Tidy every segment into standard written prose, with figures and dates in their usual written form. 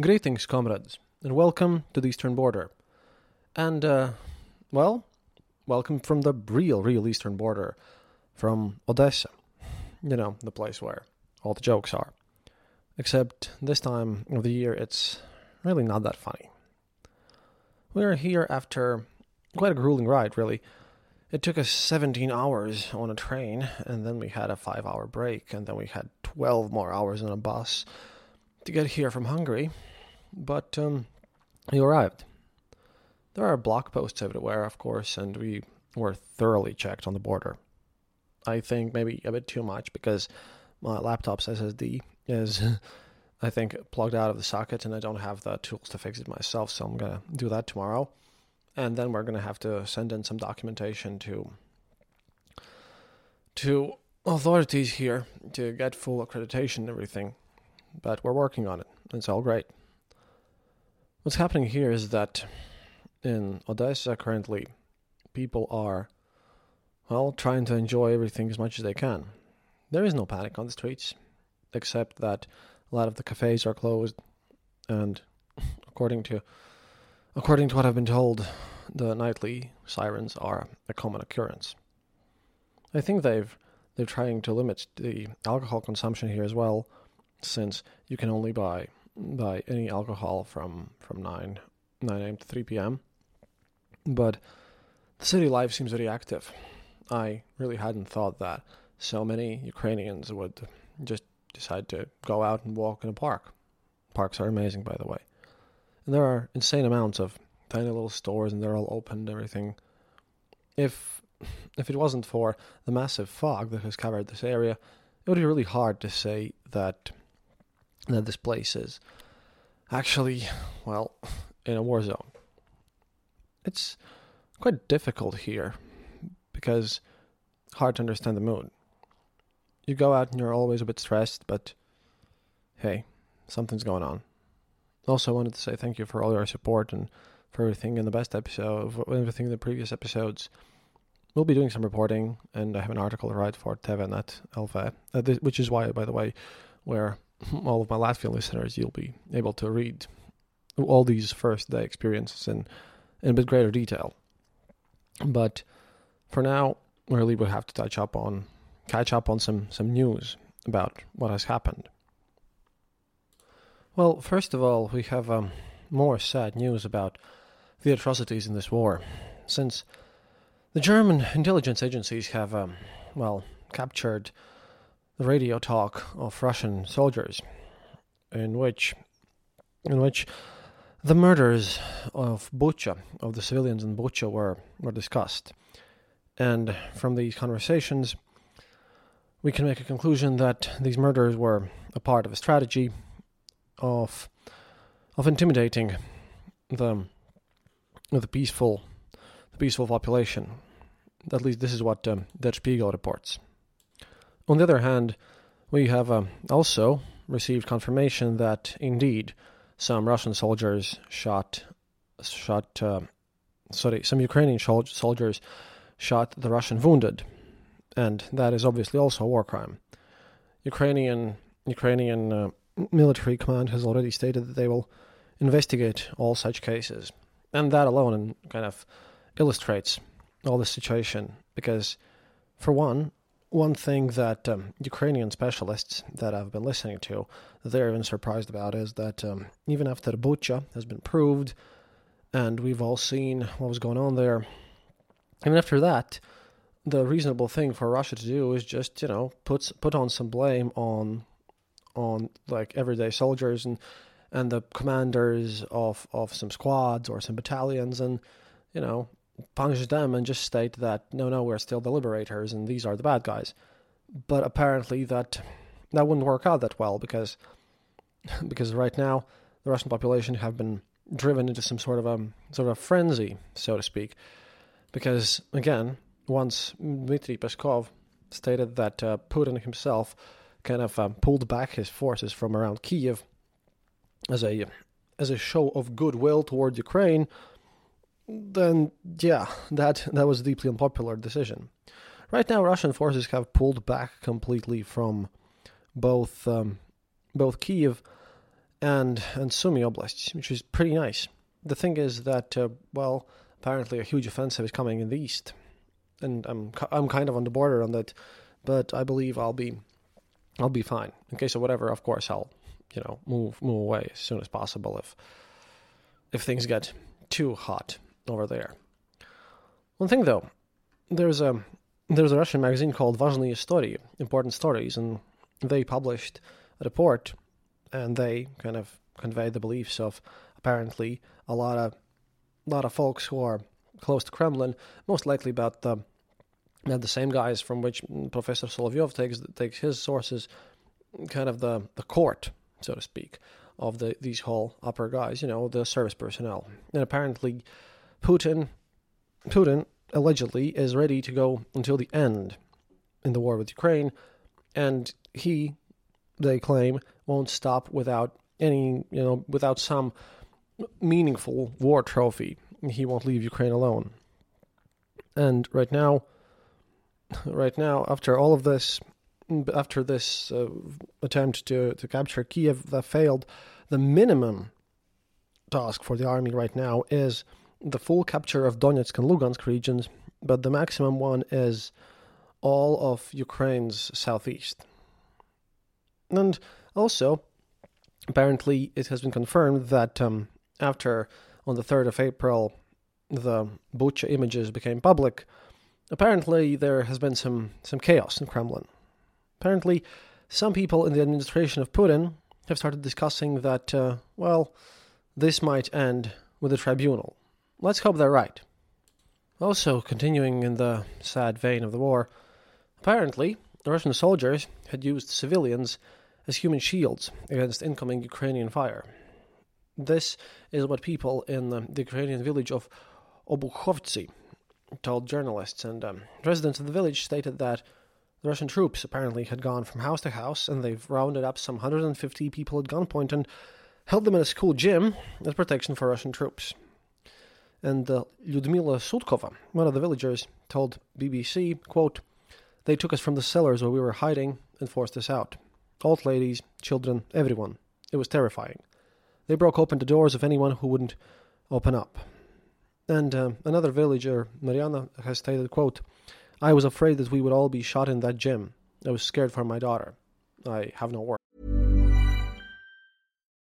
Greetings, comrades, and welcome to the Eastern Border. And, welcome from the real Eastern Border, from Odessa. You know, the place where all the jokes are. Except this time of the year, it's really not that funny. We are here after quite a grueling ride, really. It took us 17 hours on a train, and then we had a 5-hour break, and then we had 12 more hours on a bus to get here from Hungary. But we arrived. There are blog posts everywhere, of course, and we were thoroughly checked on the border. I think maybe a bit too much because my laptop's SSD is, I think, plugged out of the socket and I don't have the tools to fix it myself, so I'm going to do that tomorrow. And then we're going to have to send in some documentation to authorities here to get full accreditation and everything. But we're working on it. It's all great. What's happening here is that in Odessa currently, people are trying to enjoy everything as much as they can. There is no panic on the streets, except that a lot of the cafes are closed, and according to what I've been told, the nightly sirens are a common occurrence. I think they're trying to limit the alcohol consumption here as well, since you can only buy any alcohol from 9 a.m. to 3 p.m. But the city life seems very active. I really hadn't thought that so many Ukrainians would just decide to go out and walk in a park. Parks are amazing, by the way. And there are insane amounts of tiny little stores, and they're all open and everything. If it wasn't for the massive fog that has covered this area, it would be really hard to say that this place is actually, in a war zone. It's quite difficult here, because hard to understand the mood. You go out and you're always a bit stressed, but hey, something's going on. Also, I wanted to say thank you for all your support and for everything in the previous episodes. We'll be doing some reporting, and I have an article to write for TVNet Alpha, which is why, by the way, where all of my Latvian listeners, you'll be able to read all these first-day experiences in a bit greater detail. But for now, really, we'll have to catch up on some news about what has happened. Well, first of all, we have more sad news about the atrocities in this war, since the German intelligence agencies have, captured the radio talk of Russian soldiers, in which the murders of Bucha, of the civilians in Bucha, were discussed. And from these conversations, we can make a conclusion that these murders were a part of a strategy of intimidating the peaceful population. At least this is what Der Spiegel reports. On the other hand, we have also received confirmation that indeed some Russian soldiers some Ukrainian soldiers shot the Russian wounded, and that is obviously also a war crime. Ukrainian military command has already stated that they will investigate all such cases, and that alone kind of illustrates all the situation, because for one, One thing that Ukrainian specialists that I've been listening to, they're even surprised about is that even after Bucha has been proved, and we've all seen what was going on there, even after that, the reasonable thing for Russia to do is just, you know, put on some blame on like everyday soldiers and the commanders of some squads or some battalions and, you know, punish them and just state that, no, we're still the liberators and these are the bad guys. But apparently that wouldn't work out that well because right now the Russian population have been driven into some sort of a frenzy, so to speak. Because, again, once Dmitry Peskov stated that Putin himself kind of pulled back his forces from around Kyiv as a show of goodwill toward Ukraine, then, yeah, that was a deeply unpopular decision. Right now, Russian forces have pulled back completely from both Kyiv and Sumy oblasts, which is pretty nice. The thing is that, apparently a huge offensive is coming in the east, and I'm kind of on the border on that, but I believe I'll be fine. In case of whatever, of course, I'll, you know, move away as soon as possible if things get too hot over there. One thing though, there's a Russian magazine called Vazhnaya Story, Important Stories, and they published a report, and they kind of conveyed the beliefs of apparently a lot of folks who are close to Kremlin, most likely about the same guys from which Professor Solovyov takes his sources, kind of the court, so to speak, of these whole upper guys, you know, the service personnel. And apparently Putin allegedly is ready to go until the end in the war with Ukraine, and they claim, won't stop without any, you know, without some meaningful war trophy. He won't leave Ukraine alone. And right now, after all of this, after this attempt to capture Kyiv that failed, the minimum task for the army right now is the full capture of Donetsk and Lugansk regions, but the maximum one is all of Ukraine's southeast. And also, apparently, it has been confirmed that after, on the 3rd of April, the Bucha images became public, apparently there has been some chaos in Kremlin. Apparently, some people in the administration of Putin have started discussing that, this might end with a tribunal. Let's hope they're right. Also, continuing in the sad vein of the war, apparently, the Russian soldiers had used civilians as human shields against incoming Ukrainian fire. This is what people in the Ukrainian village of Obukhovtsi told journalists, and residents of the village stated that the Russian troops apparently had gone from house to house, and they've rounded up some 150 people at gunpoint and held them in a school gym as protection for Russian troops. And Lyudmila Sutkova, one of the villagers, told BBC, quote, "They took us from the cellars where we were hiding and forced us out. Old ladies, children, everyone. It was terrifying. They broke open the doors of anyone who wouldn't open up." And another villager, Mariana, has stated, quote, "I was afraid that we would all be shot in that gym. I was scared for my daughter. I have no work."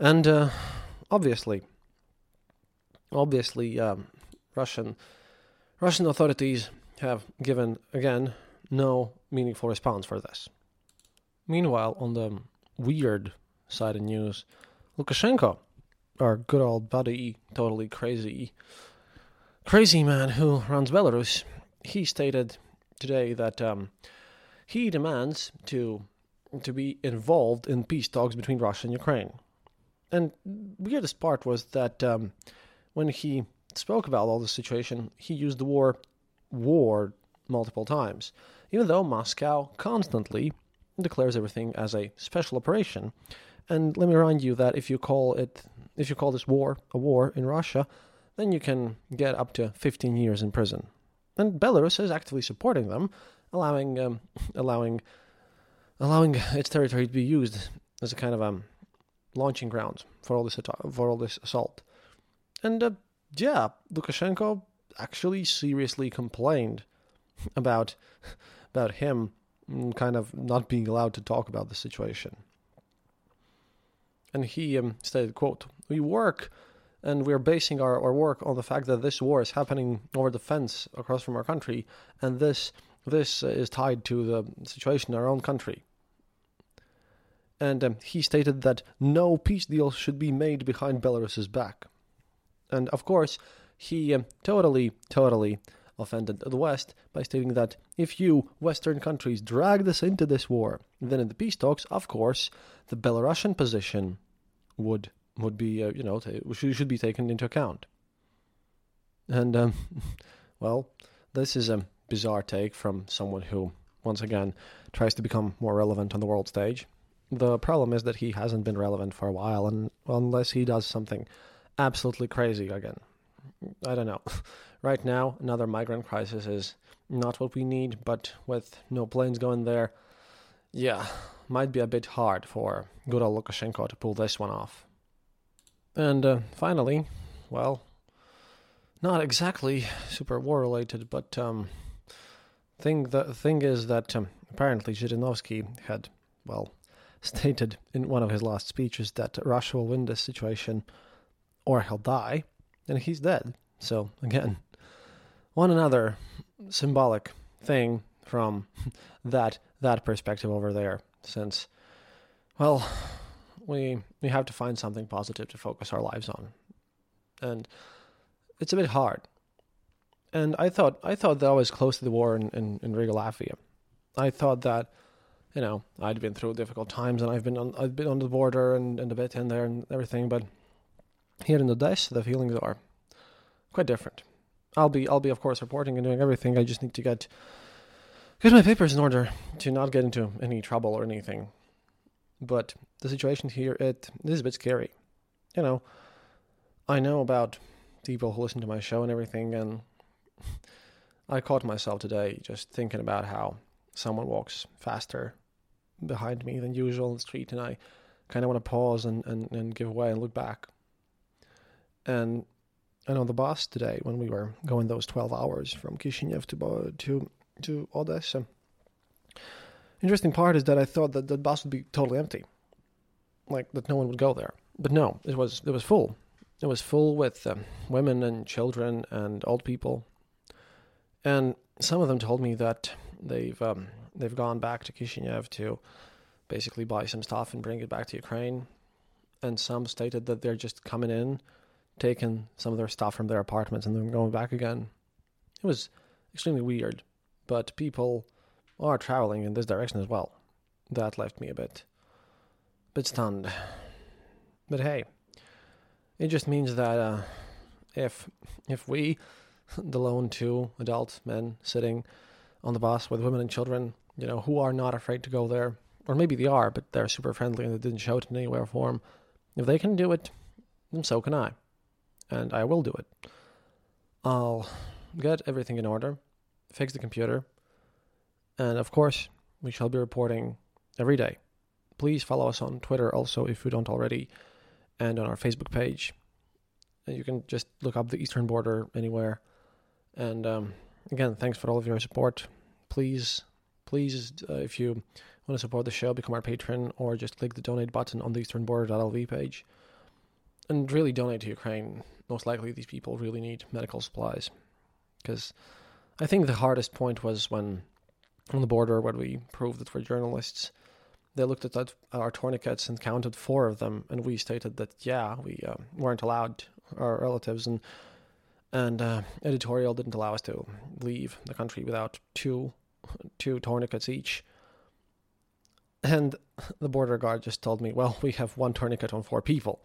And obviously, Russian authorities have given, again, no meaningful response for this. Meanwhile, on the weird side of news, Lukashenko, our good old buddy, totally crazy man who runs Belarus, he stated today that he demands to be involved in peace talks between Russia and Ukraine. And the weirdest part was that when he spoke about all the situation, he used the word multiple times, even though Moscow constantly declares everything as a special operation. And let me remind you that if you call this war a war in Russia, then you can get up to 15 years in prison. And Belarus is actively supporting them, allowing its territory to be used as a kind of launching ground for all this assault. And Lukashenko actually seriously complained about him kind of not being allowed to talk about the situation. And he stated, quote, "We work and we're basing our work on the fact that this war is happening over the fence across from our country, and this is tied to the situation in our own country." And he stated that no peace deal should be made behind Belarus's back. And of course, he totally offended the West by stating that if you Western countries dragged us into this war, then in the peace talks, of course, the Belarusian position would be should be taken into account. And this is a bizarre take from someone who once again tries to become more relevant on the world stage. The problem is that he hasn't been relevant for a while, and unless he does something absolutely crazy again, I don't know. Right now, another migrant crisis is not what we need, but with no planes going there, might be a bit hard for good old Lukashenko to pull this one off. And finally, not exactly super war-related, but the thing is that apparently Zhirinovsky had, stated in one of his last speeches that Russia will win this situation or he'll die, and he's dead. So, again, another symbolic thing from that perspective over there, since, we have to find something positive to focus our lives on. And it's a bit hard. And I thought that I was close to the war in Riga, Latvia. I thought that, I'd been through difficult times, and I've been on the border and a bit in there and everything, but here in Odessa, the feelings are quite different. I'll be of course reporting and doing everything. I just need to get my papers in order to not get into any trouble or anything. But the situation here, it is a bit scary. I know about people who listen to my show and everything, and I caught myself today just thinking about how someone walks faster behind me than usual in the street, and I kind of want to pause and give away and look back. And on the bus today, when we were going those 12 hours from Kishinev to Odessa, interesting part is that I thought that the bus would be totally empty, that no one would go there. But no, it was full. It was full with women and children and old people, and some of them told me that they've gone back to Kishinev to basically buy some stuff and bring it back to Ukraine, and some stated that they're just coming in, taking some of their stuff from their apartments and then going back again. It was extremely weird, but people are traveling in this direction as well. That left me a bit stunned. But hey, it just means that if we, the lone two adult men sitting on the bus with women and children, who are not afraid to go there, or maybe they are, but they're super friendly and they didn't show it in any way or form, if they can do it, then so can I. And I will do it. I'll get everything in order, fix the computer, and of course, we shall be reporting every day. Please follow us on Twitter also if you don't already, and on our Facebook page. And you can just look up The Eastern Border anywhere. And again, thanks for all of your support. Please, if you want to support the show, become our patron, or just click the donate button on the easternborder.lv page. and really donate to Ukraine. Most likely these people really need medical supplies, because I think the hardest point was when on the border, when we proved that we're journalists, they looked at our tourniquets and counted four of them, and we stated that, yeah, we weren't allowed, our relatives and editorial didn't allow us to leave the country without two tourniquets each. And the border guard just told me, well, we have one tourniquet on four people.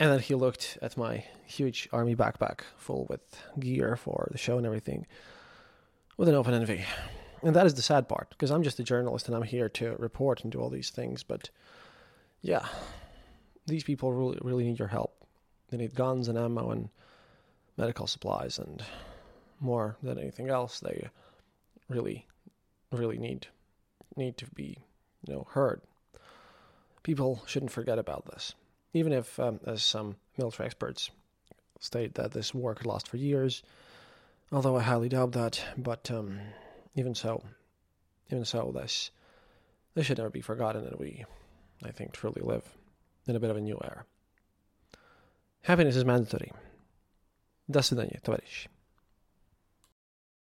And then he looked at my huge army backpack full with gear for the show and everything with an open envy. And that is the sad part, because I'm just a journalist and I'm here to report and do all these things. But yeah, these people really, really need your help. They need guns and ammo and medical supplies, and more than anything else, they really, really need to be, heard. People shouldn't forget about this. Even if, as some military experts state, that this war could last for years, although I highly doubt that, but even so, this should never be forgotten, and we, I think, truly live in a bit of a new era. Happiness is mandatory. До свидания, товарищи.